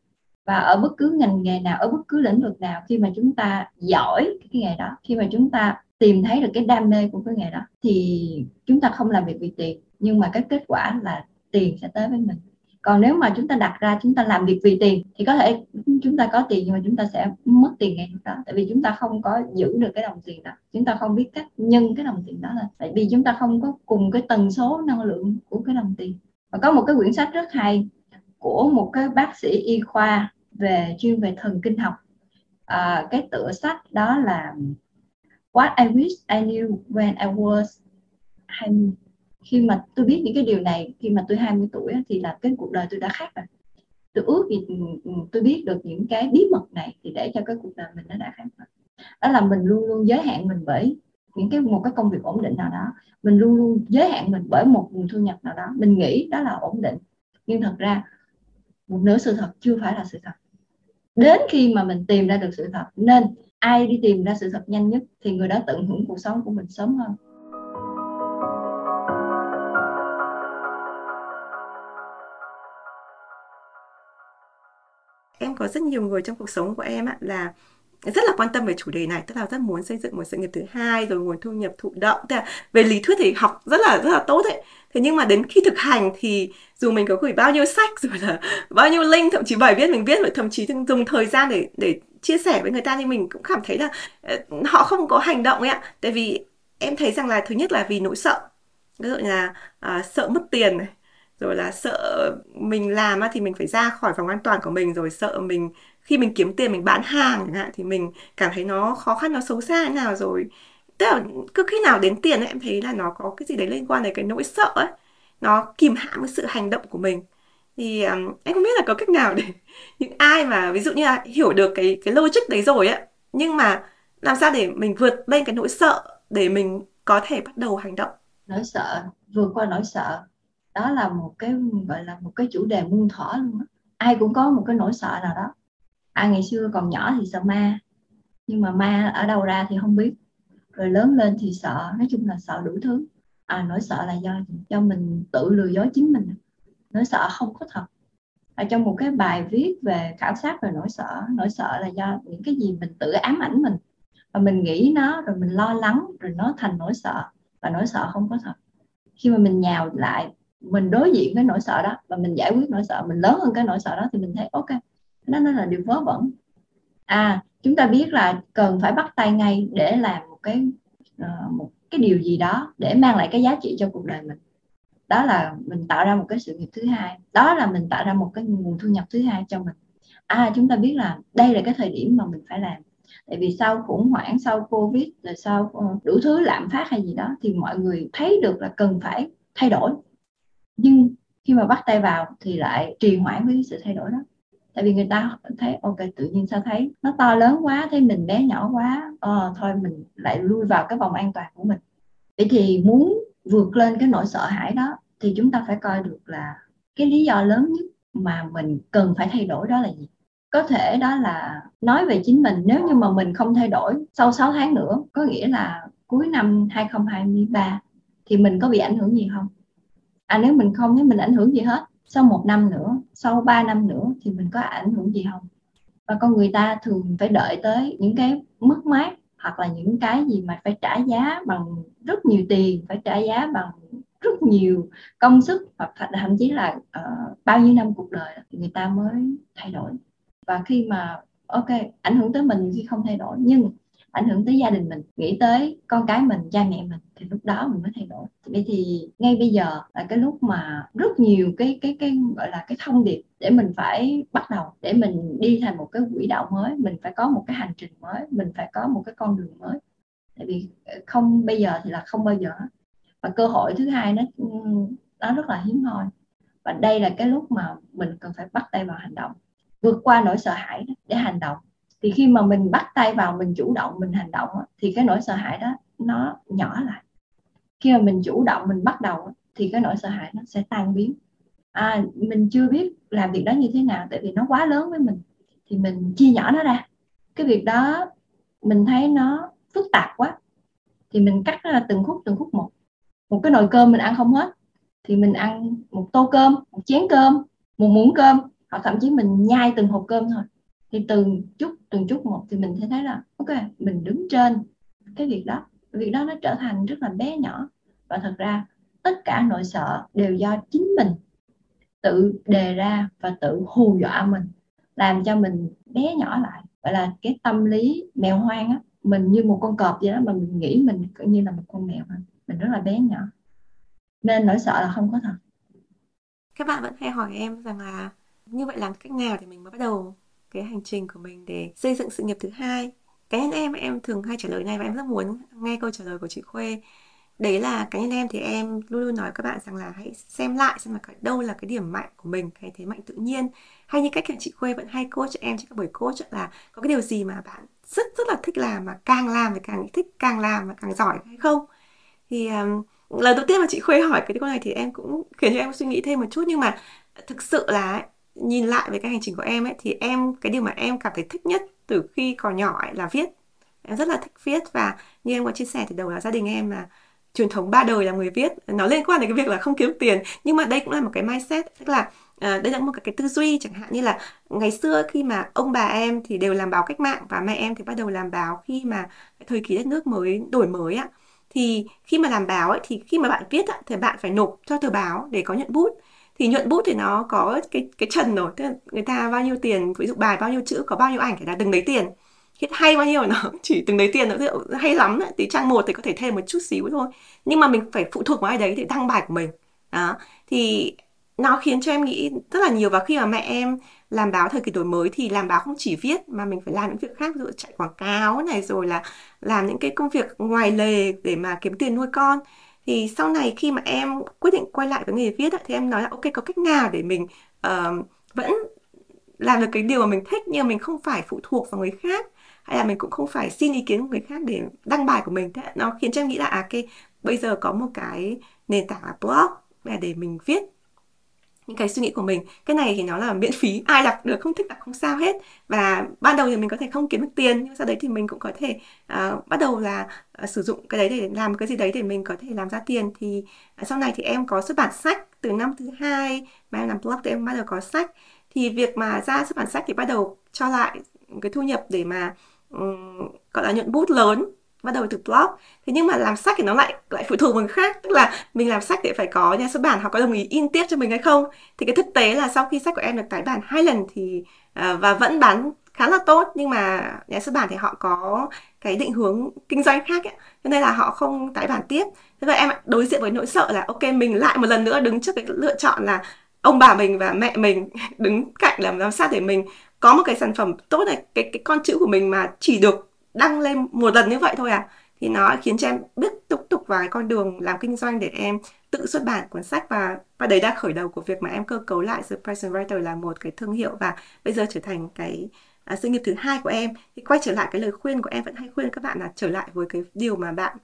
Và ở bất cứ ngành nghề nào, ở bất cứ lĩnh vực nào, khi mà chúng ta giỏi cái nghề đó, khi mà chúng ta tìm thấy được cái đam mê của cái nghề đó thì chúng ta không làm việc vì tiền, nhưng mà cái kết quả là tiền sẽ tới với mình. Còn nếu mà chúng ta đặt ra chúng ta làm việc vì tiền thì có thể chúng ta có tiền nhưng mà chúng ta sẽ mất tiền ngay lúc đó. Tại vì chúng ta không có giữ được cái đồng tiền đó, chúng ta không biết cách nhân cái đồng tiền đó lên. Tại vì chúng ta không có cùng cái tần số năng lượng của cái đồng tiền. Và có một cái quyển sách rất hay của một cái bác sĩ y khoa về chuyên về thần kinh học. À, cái tựa sách đó là What I Wish I Knew When I Was hai mươi. Khi mà tôi biết những cái điều này khi mà tôi hai mươi tuổi thì là cái cuộc đời tôi đã khác rồi. Tôi ước thì tôi biết được những cái bí mật này thì để cho cái cuộc đời mình nó đã khác rồi. Đó là mình luôn luôn giới hạn mình bởi những cái một cái công việc ổn định nào đó, mình luôn luôn giới hạn mình bởi một nguồn thu nhập nào đó, mình nghĩ đó là ổn định, nhưng thật ra một nửa sự thật chưa phải là sự thật đến khi mà mình tìm ra được sự thật. Nên ai đi tìm ra sự thật nhanh nhất thì người đó tận hưởng cuộc sống của mình sớm hơn. Em có rất nhiều người trong cuộc sống của em là rất là quan tâm về chủ đề này, tức là rất muốn xây dựng một sự nghiệp thứ hai, rồi nguồn thu nhập thụ động. Tức là về lý thuyết thì học rất là rất là tốt ấy. Thế nhưng mà đến khi thực hành thì dù mình có gửi bao nhiêu sách, rồi là bao nhiêu link, thậm chí bài viết mình viết, rồi thậm chí dùng thời gian để để chia sẻ với người ta, nhưng mình cũng cảm thấy là họ không có hành động ấy ạ. Tại vì em thấy rằng là thứ nhất là vì nỗi sợ, ví dụ là à, sợ mất tiền này, rồi là sợ mình làm thì mình phải ra khỏi vòng an toàn của mình, rồi sợ mình khi mình kiếm tiền mình bán hàng chẳng hạn thì mình cảm thấy nó khó khăn, nó xấu xa thế nào. Rồi tức là cứ khi nào đến tiền ấy, em thấy là nó có cái gì đấy liên quan đến cái nỗi sợ ấy, nó kìm hãm cái sự hành động của mình. Thì um, em không biết là có cách nào để những ai mà ví dụ như là hiểu được cái, cái logic đấy rồi ấy, nhưng mà làm sao để mình vượt lên cái nỗi sợ để mình có thể bắt đầu hành động. Nỗi sợ, vượt qua nỗi sợ, đó là một cái gọi là một cái chủ đề muôn thuở luôn á. Ai cũng có một cái nỗi sợ nào đó. À, ngày xưa còn nhỏ thì sợ ma, nhưng mà ma ở đâu ra thì không biết. Rồi lớn lên thì sợ, nói chung là sợ đủ thứ. À, nỗi sợ là do do mình tự lừa dối chính mình. Nỗi sợ không có thật. Ở trong một cái bài viết về khảo sát về nỗi sợ, nỗi sợ là do những cái gì mình tự ám ảnh mình và mình nghĩ nó, rồi mình lo lắng, rồi nó thành nỗi sợ. Và nỗi sợ không có thật. Khi mà mình nhào lại, mình đối diện với nỗi sợ đó và mình giải quyết nỗi sợ, mình lớn hơn cái nỗi sợ đó thì mình thấy ok, nó nó là điều vớ vẩn. À, chúng ta biết là cần phải bắt tay ngay để làm một cái uh, một cái điều gì đó để mang lại cái giá trị cho cuộc đời mình. Đó là mình tạo ra một cái sự nghiệp thứ hai, đó là mình tạo ra một cái nguồn thu nhập thứ hai cho mình. À, chúng ta biết là đây là cái thời điểm mà mình phải làm. Tại vì sau khủng hoảng, sau Covid, rồi sau đủ thứ lạm phát hay gì đó thì mọi người thấy được là cần phải thay đổi. Nhưng khi mà bắt tay vào thì lại trì hoãn với sự thay đổi đó. Tại vì người ta thấy ok, tự nhiên sao thấy nó to lớn quá, thấy mình bé nhỏ quá, ờ, thôi mình lại lui vào cái vòng an toàn của mình. Vậy thì muốn vượt lên cái nỗi sợ hãi đó thì chúng ta phải coi được là cái lý do lớn nhất mà mình cần phải thay đổi đó là gì. Có thể đó là nói về chính mình. Nếu như mà mình không thay đổi sau sáu tháng nữa, có nghĩa là cuối năm hai không hai ba thì mình có bị ảnh hưởng gì không? À, nếu mình không, nếu mình ảnh hưởng gì hết, sau một năm nữa, sau ba năm nữa thì mình có ảnh hưởng gì không? Và con người ta thường phải đợi tới những cái mất mát hoặc là những cái gì mà phải trả giá bằng rất nhiều tiền, phải trả giá bằng rất nhiều công sức, hoặc thậm chí là uh, bao nhiêu năm cuộc đời thì người ta mới thay đổi. Và khi mà ok, ảnh hưởng tới mình khi không thay đổi, nhưng ảnh hưởng tới gia đình mình, nghĩ tới con cái mình, cha mẹ mình, thì lúc đó mình mới thay đổi. Vậy thì ngay bây giờ là cái lúc mà rất nhiều cái cái cái gọi là cái thông điệp để mình phải bắt đầu, để mình đi thành một cái quỹ đạo mới, mình phải có một cái hành trình mới, mình phải có một cái con đường mới. Tại vì không bây giờ thì là không bao giờ. Và cơ hội thứ hai nó nó rất là hiếm hoi. Và đây là cái lúc mà mình cần phải bắt tay vào hành động, vượt qua nỗi sợ hãi để hành động. Thì khi mà mình bắt tay vào, mình chủ động, mình hành động thì cái nỗi sợ hãi đó nó nhỏ lại. Khi mà mình chủ động, mình bắt đầu thì cái nỗi sợ hãi nó sẽ tan biến. À, mình chưa biết làm việc đó như thế nào tại vì nó quá lớn với mình, thì mình chia nhỏ nó ra. Cái việc đó mình thấy nó phức tạp quá thì mình cắt nó ra từng khúc từng khúc một. Một cái nồi cơm mình ăn không hết thì mình ăn một tô cơm, một chén cơm, một muỗng cơm, hoặc thậm chí mình nhai từng hộp cơm thôi. Thì từng chút, từng chút một thì mình sẽ thấy là ok, mình đứng trên cái việc đó. Việc đó nó trở thành rất là bé nhỏ. Và thật ra tất cả nỗi sợ đều do chính mình tự đề ra và tự hù dọa mình, làm cho mình bé nhỏ lại. Gọi là cái tâm lý mèo hoang á, mình như một con cọp vậy đó, mà mình nghĩ mình như là một con mèo, mình rất là bé nhỏ. Nên nỗi sợ là không có thật. Các bạn vẫn hay hỏi em rằng là như vậy làm cách nào thì mình mới bắt đầu cái hành trình của mình để xây dựng sự nghiệp thứ hai. Cá nhân em, em thường hay trả lời này và em rất muốn nghe câu trả lời của chị Khuê. Đấy là cá nhân em thì em luôn luôn nói các bạn rằng là hãy xem lại xem là đâu là cái điểm mạnh của mình, cái thế mạnh tự nhiên. Hay như cách chị Khuê vẫn hay coach cho em trên các buổi coach là có cái điều gì mà bạn rất rất là thích làm mà càng làm thì càng thích, càng làm mà càng giỏi hay không. Thì um, lần đầu tiên mà chị Khuê hỏi cái câu này thì em cũng khiến cho em suy nghĩ thêm một chút. Nhưng mà thực sự là ấy, nhìn lại về cái hành trình của em ấy, thì em cái điều mà em cảm thấy thích nhất từ khi còn nhỏ ấy là viết. Em rất là thích viết và như em có chia sẻ từ đầu là gia đình em là truyền thống ba đời là người viết. Nó liên quan đến cái việc là không kiếm tiền, nhưng mà đây cũng là một cái mindset, tức là à, đây là một cái, cái tư duy. Chẳng hạn như là ngày xưa khi mà ông bà em thì đều làm báo cách mạng và mẹ em thì bắt đầu làm báo khi mà thời kỳ đất nước mới đổi mới á. Thì khi mà làm báo ấy, thì khi mà bạn viết á, thì bạn phải nộp cho tờ báo để có nhuận bút. Thì nhuận bút thì nó có cái, cái trần rồi, tức là người ta bao nhiêu tiền, ví dụ bài bao nhiêu chữ, có bao nhiêu ảnh thì là từng đấy tiền. Hết hay bao nhiêu nó chỉ từng đấy tiền, nó hay lắm đấy. Thì trang một thì có thể thêm một chút xíu thôi. Nhưng mà mình phải phụ thuộc vào ai đấy để đăng bài của mình. Đó. Thì nó khiến cho em nghĩ rất là nhiều. Và khi mà mẹ em làm báo thời kỳ đổi mới thì làm báo không chỉ viết mà mình phải làm những việc khác, ví dụ chạy quảng cáo này, rồi là làm những cái công việc ngoài lề để mà kiếm tiền nuôi con. Thì sau này khi mà em quyết định quay lại với nghề viết thì em nói là ok, có cách nào để mình uh, vẫn làm được cái điều mà mình thích nhưng mà mình không phải phụ thuộc vào người khác, hay là mình cũng không phải xin ý kiến của người khác để đăng bài của mình. Thế nó khiến cho em nghĩ là à, okay, bây giờ có một cái nền tảng là blog là để mình viết những cái suy nghĩ của mình. Cái này thì nó là miễn phí, ai đọc được, không thích đọc không sao hết. Và ban đầu thì mình có thể không kiếm được tiền, nhưng sau đấy thì mình cũng có thể uh, bắt đầu là uh, sử dụng cái đấy để làm cái gì đấy để mình có thể làm ra tiền. Thì uh, sau này thì em có xuất bản sách. Từ năm thứ hai mà em làm blog thì em bắt đầu có sách. Thì việc mà ra xuất bản sách thì bắt đầu cho lại cái thu nhập để mà um, gọi là nhuận bút lớn, bắt đầu từ blog. Thế nhưng mà làm sách thì nó lại lại phụ thuộc vào người khác, tức là mình làm sách thì phải có nhà xuất bản họ có đồng ý in tiếp cho mình hay không. Thì cái thực tế là sau khi sách của em được tái bản hai lần thì uh, và vẫn bán khá là tốt, nhưng mà nhà xuất bản thì họ có cái định hướng kinh doanh khác ấy, cho nên là họ không tái bản tiếp. Thế vậy em đối diện với nỗi sợ là ok, mình lại một lần nữa đứng trước cái lựa chọn là ông bà mình và mẹ mình đứng cạnh làm giám sát để mình có một cái sản phẩm tốt này, cái cái con chữ của mình mà chỉ được đăng lên một lần như vậy thôi à. Thì nó khiến cho em biết tục tục vào cái con đường làm kinh doanh để em tự xuất bản cuốn sách. Và, và đấy đã khởi đầu của việc mà em cơ cấu lại The Present Writer là một cái thương hiệu và bây giờ trở thành cái à, sự nghiệp thứ hai của em. Thì quay trở lại cái lời khuyên của em vẫn hay khuyên các bạn là trở lại với cái điều mà bạn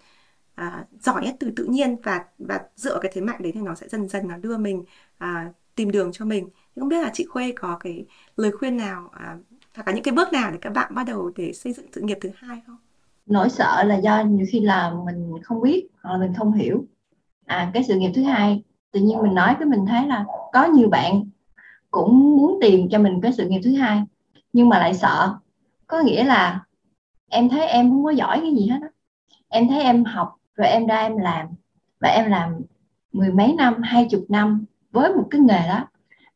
à, giỏi nhất từ tự nhiên, và, và dựa vào cái thế mạnh đấy thì nó sẽ dần dần nó đưa mình à, tìm đường cho mình. Thì không biết là chị Khuê có cái lời khuyên nào à, hoặc là những cái bước nào để các bạn bắt đầu để xây dựng sự nghiệp thứ hai không? Nỗi sợ là do nhiều khi là mình không biết hoặc là mình không hiểu. À, cái sự nghiệp thứ hai, tự nhiên mình nói cái mình thấy là có nhiều bạn cũng muốn tìm cho mình cái sự nghiệp thứ hai nhưng mà lại sợ. Có nghĩa là em thấy em không có giỏi cái gì hết á. Em thấy em học rồi em ra em làm, và em làm mười mấy năm, hai chục năm với một cái nghề đó.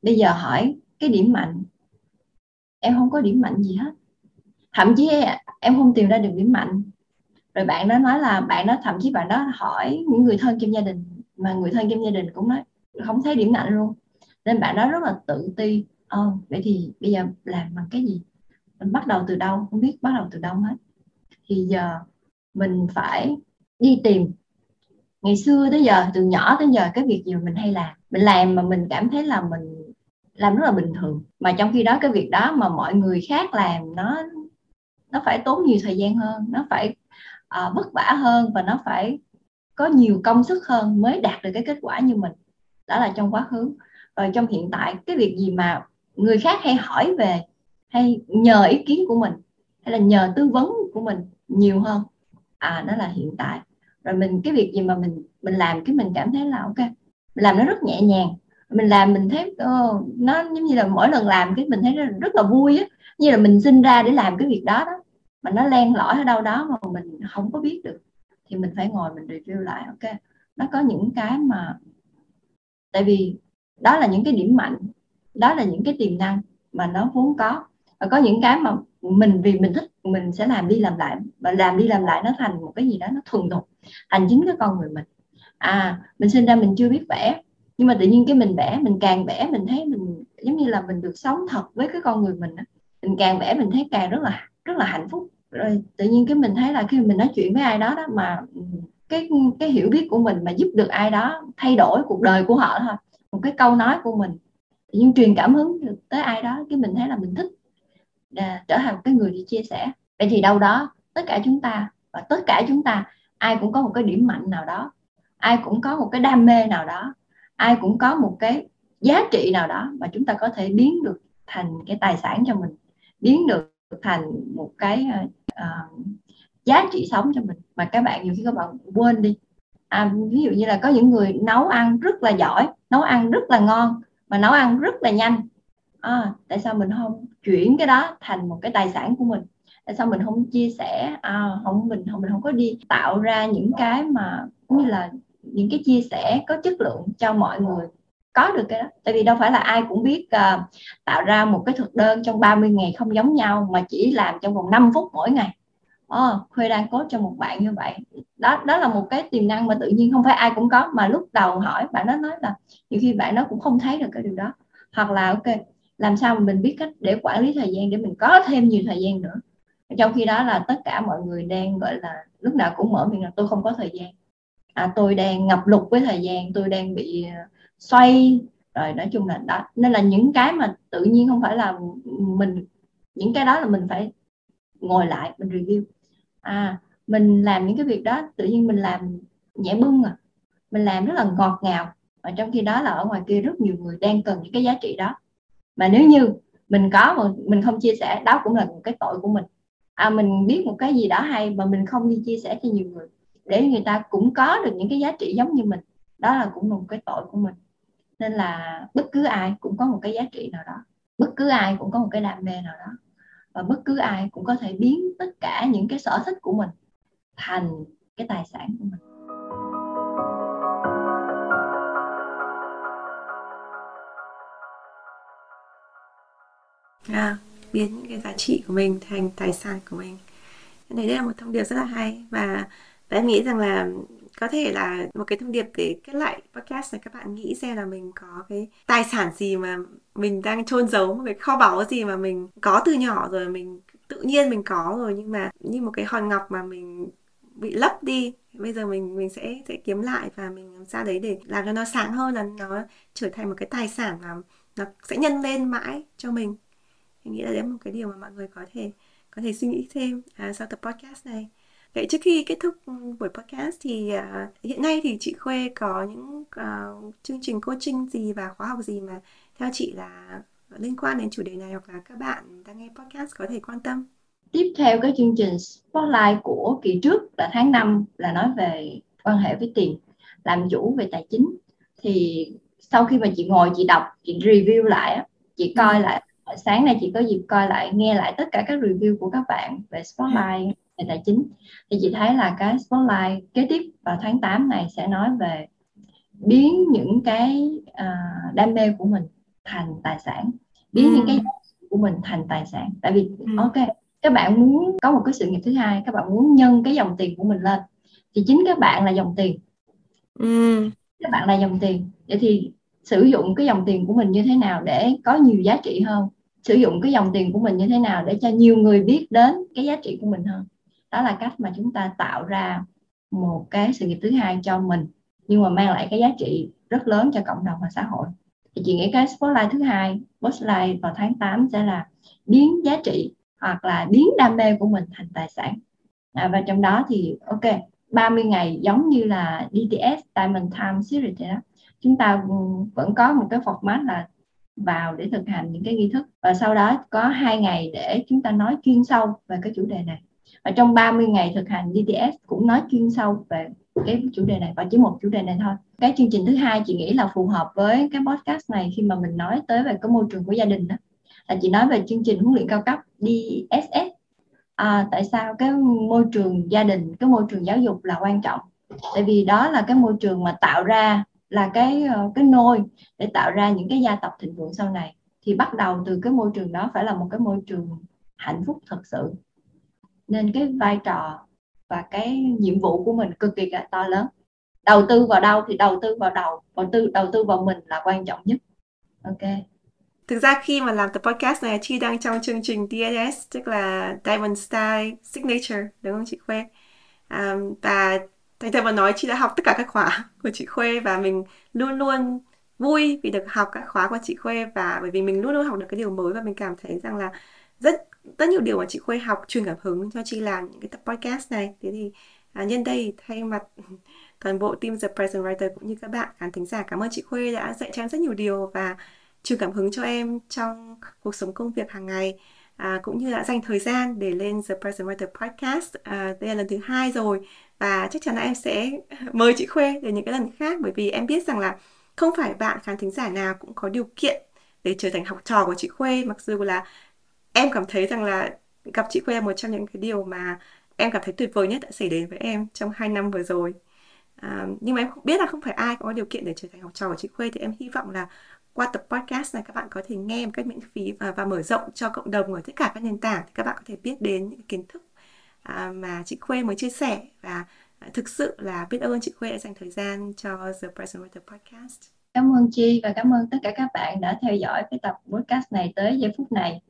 Bây giờ hỏi cái điểm mạnh, em không có điểm mạnh gì hết. Thậm chí em không tìm ra được điểm mạnh. Rồi bạn đó nói là bạn đó, thậm chí bạn đó hỏi những người thân trong gia đình, mà người thân trong gia đình cũng nói không thấy điểm mạnh luôn. Nên bạn đó rất là tự ti. Ờ, vậy thì bây giờ làm bằng cái gì? Mình bắt đầu từ đâu? Không biết bắt đầu từ đâu hết. Thì giờ mình phải đi tìm. Ngày xưa tới giờ, từ nhỏ tới giờ, cái việc gì mình hay làm, mình làm mà mình cảm thấy là mình làm rất là bình thường, mà trong khi đó cái việc đó mà mọi người khác làm nó nó phải tốn nhiều thời gian hơn, nó phải uh, vất vả hơn, và nó phải có nhiều công sức hơn mới đạt được cái kết quả như mình. Đó là trong quá khứ. Rồi trong hiện tại, cái việc gì mà người khác hay hỏi về, hay nhờ ý kiến của mình, hay là nhờ tư vấn của mình nhiều hơn, à đó là hiện tại. Rồi mình cái việc gì mà mình mình làm cái mình cảm thấy là ok, mình làm nó rất nhẹ nhàng. Mình làm mình thấy oh, nó giống như là mỗi lần làm cái mình thấy rất là vui á, như là mình sinh ra để làm cái việc đó đó, mà nó len lỏi ở đâu đó mà mình không có biết được. Thì mình phải ngồi mình review lại, ok, nó có những cái mà, tại vì đó là những cái điểm mạnh, đó là những cái tiềm năng mà nó vốn có. Và có những cái mà mình vì mình thích mình sẽ làm đi làm lại, và làm đi làm lại nó thành một cái gì đó nó thuần thục, thành chính cái con người mình. À, mình sinh ra mình chưa biết vẽ, nhưng mà tự nhiên cái mình vẽ, mình càng vẽ mình thấy mình giống như là mình được sống thật với cái con người mình đó. Mình càng vẽ mình thấy càng rất là rất là hạnh phúc. Rồi tự nhiên cái mình thấy là khi mình nói chuyện với ai đó đó mà cái cái hiểu biết của mình mà giúp được ai đó thay đổi cuộc đời của họ thôi, một cái câu nói của mình nhưng truyền cảm hứng được tới ai đó, cái mình thấy là mình thích à, trở thành một cái người đi chia sẻ. Vậy thì đâu đó tất cả chúng ta và tất cả chúng ta ai cũng có một cái điểm mạnh nào đó, ai cũng có một cái đam mê nào đó, ai cũng có một cái giá trị nào đó mà chúng ta có thể biến được thành cái tài sản cho mình, biến được thành một cái uh, giá trị sống cho mình. Mà các bạn nhiều khi các bạn quên đi à, ví dụ như là có những người nấu ăn rất là giỏi, nấu ăn rất là ngon mà nấu ăn rất là nhanh à, tại sao mình không chuyển cái đó thành một cái tài sản của mình? Tại sao mình không chia sẻ à, không mình không mình không có đi tạo ra những cái mà cũng như là những cái chia sẻ có chất lượng cho mọi người có được cái đó? Tại vì đâu phải là ai cũng biết uh, tạo ra một cái thực đơn trong ba mươi ngày không giống nhau mà chỉ làm trong vòng năm phút mỗi ngày. Ờ, oh, Khuê đang coach cho một bạn như vậy. Đó đó là một cái tiềm năng mà tự nhiên không phải ai cũng có, mà lúc đầu hỏi bạn đó nói là nhiều khi bạn đó cũng không thấy được cái điều đó. Hoặc là ok, làm sao mà mình biết cách để quản lý thời gian để mình có thêm nhiều thời gian nữa. Trong khi đó là tất cả mọi người đang gọi là lúc nào cũng mở miệng là tôi không có thời gian. À, tôi đang ngập lụt với thời gian, tôi đang bị xoay rồi, nói chung là đó. Nên là những cái mà tự nhiên không phải là mình, những cái đó là mình phải ngồi lại mình review. À, mình làm những cái việc đó tự nhiên mình làm nhẹ bưng à, mình làm rất là ngọt ngào, và trong khi đó là ở ngoài kia rất nhiều người đang cần những cái giá trị đó, mà nếu như mình có mà mình không chia sẻ, đó cũng là một cái tội của mình. À, mình biết một cái gì đó hay mà mình không đi chia sẻ cho nhiều người để người ta cũng có được những cái giá trị giống như mình, đó là cũng là một cái tội của mình. Nên là bất cứ ai cũng có một cái giá trị nào đó, bất cứ ai cũng có một cái đam mê nào đó, và bất cứ ai cũng có thể biến tất cả những cái sở thích của mình thành cái tài sản của mình. À, biến cái giá trị của mình thành tài sản của mình. Đấy, đây là một thông điệp rất là hay, và, và em nghĩ rằng là có thể là một cái thông điệp để kết lại podcast này. Các bạn nghĩ xem là mình có cái tài sản gì mà mình đang chôn giấu, một cái kho báu gì mà mình có từ nhỏ rồi, mình tự nhiên mình có rồi, nhưng mà như một cái hòn ngọc mà mình bị lấp đi. Bây giờ mình mình sẽ sẽ kiếm lại và mình làm sao đấy để làm cho nó sáng hơn, là nó trở thành một cái tài sản mà nó sẽ nhân lên mãi cho mình. Mình nghĩ là đấy là một cái điều mà mọi người có thể có thể suy nghĩ thêm à, sau tập podcast này. Vậy trước khi kết thúc buổi podcast thì uh, hiện nay thì chị Khuê có những uh, chương trình coaching gì và khóa học gì mà theo chị là liên quan đến chủ đề này, hoặc là các bạn đang nghe podcast có thể quan tâm? Tiếp theo cái chương trình Spotlight của kỳ trước là tháng năm là nói về quan hệ với tiền, làm chủ về tài chính. Thì sau khi mà chị ngồi chị đọc, chị review lại, chị coi ừ. lại, sáng nay chị có dịp coi lại, nghe lại tất cả các review của các bạn về Spotlight về tài chính, thì chị thấy là cái Spotlight kế tiếp vào tháng tám này sẽ nói về biến những cái uh, đam mê của mình thành tài sản, biến ừ. những cái của mình thành tài sản. Tại vì ừ. ok, các bạn muốn có một cái sự nghiệp thứ hai, các bạn muốn nhân cái dòng tiền của mình lên, thì chính các bạn là dòng tiền. ừ. Các bạn là dòng tiền. Vậy thì sử dụng cái dòng tiền của mình như thế nào để có nhiều giá trị hơn, sử dụng cái dòng tiền của mình như thế nào để cho nhiều người biết đến cái giá trị của mình hơn. Đó là cách mà chúng ta tạo ra một cái sự nghiệp thứ hai cho mình, nhưng mà mang lại cái giá trị rất lớn cho cộng đồng và xã hội. Thì chị nghĩ cái Spotlight thứ hai, Spotlight vào tháng tám sẽ là biến giá trị hoặc là biến đam mê của mình thành tài sản. À, và trong đó thì ok, ba mươi ngày giống như là đê tê ét, Diamond Times Series đó, chúng ta vẫn có một cái format là vào để thực hành những cái nghi thức, và sau đó có hai ngày để chúng ta nói chuyên sâu về cái chủ đề này. Và trong ba mươi ngày thực hành đê tê ét cũng nói chuyên sâu về cái chủ đề này, và chỉ một chủ đề này thôi. Cái chương trình thứ hai chị nghĩ là phù hợp với cái podcast này, khi mà mình nói tới về cái môi trường của gia đình đó, là chị nói về chương trình huấn luyện cao cấp đê ét ét. À, tại sao cái môi trường gia đình, cái môi trường giáo dục là quan trọng? Tại vì đó là cái môi trường mà tạo ra là cái, cái nôi để tạo ra những cái gia tộc thịnh vượng sau này. Thì bắt đầu từ cái môi trường đó phải là một cái môi trường hạnh phúc thật sự. Nên cái vai trò và cái nhiệm vụ của mình cực kỳ to lớn. Đầu tư vào đâu thì đầu tư vào đầu, đầu tư, đầu tư vào mình là quan trọng nhất. Ok. Thực ra khi mà làm tập podcast này, Chi đang trong chương trình đê ét ét, tức là Diamond Style Signature, đúng không chị Khuê? À, và Thành thật mà nói, chị đã học tất cả các khóa của chị Khuê và mình luôn luôn vui vì được học các khóa của chị Khuê, và bởi vì mình luôn luôn học được cái điều mới và mình cảm thấy rằng là rất rất nhiều điều mà chị Khuê học truyền cảm hứng cho chị làm những cái tập podcast này. Thế thì à, nhân đây thay mặt toàn bộ team The Present Writer cũng như các bạn khán thính giả, cảm ơn chị Khuê đã dạy cho em rất nhiều điều và truyền cảm hứng cho em trong cuộc sống công việc hàng ngày, à, cũng như đã dành thời gian để lên The Present Writer Podcast. À, đây là lần thứ hai rồi và chắc chắn là em sẽ mời chị Khuê đến những cái lần khác, bởi vì em biết rằng là không phải bạn khán thính giả nào cũng có điều kiện để trở thành học trò của chị Khuê, mặc dù là em cảm thấy rằng là gặp chị Khuê là một trong những cái điều mà em cảm thấy tuyệt vời nhất đã xảy đến với em trong hai năm vừa rồi. À, nhưng mà em biết là không phải ai có điều kiện để trở thành học trò của chị Khuê, thì em hy vọng là qua tập podcast này các bạn có thể nghe một cách miễn phí và, và mở rộng cho cộng đồng ở tất cả các nền tảng. Thì các bạn có thể biết đến những kiến thức à, mà chị Khuê mới chia sẻ, và à, thực sự là biết ơn chị Khuê đã dành thời gian cho The Present Writer Podcast. Cảm ơn Chi và cảm ơn tất cả các bạn đã theo dõi cái tập podcast này tới giây phút này,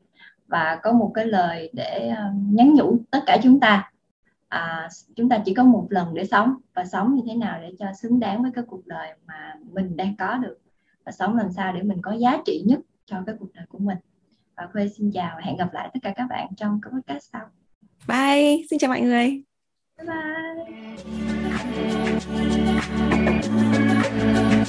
và có một cái lời để nhắn nhủ tất cả chúng ta. À, chúng ta chỉ có một lần để sống, và sống như thế nào để cho xứng đáng với cái cuộc đời mà mình đang có được, và sống làm sao để mình có giá trị nhất cho cái cuộc đời của mình. Và Khuê xin chào và hẹn gặp lại tất cả các bạn trong các podcast sau. Bye, xin chào mọi người. Bye bye.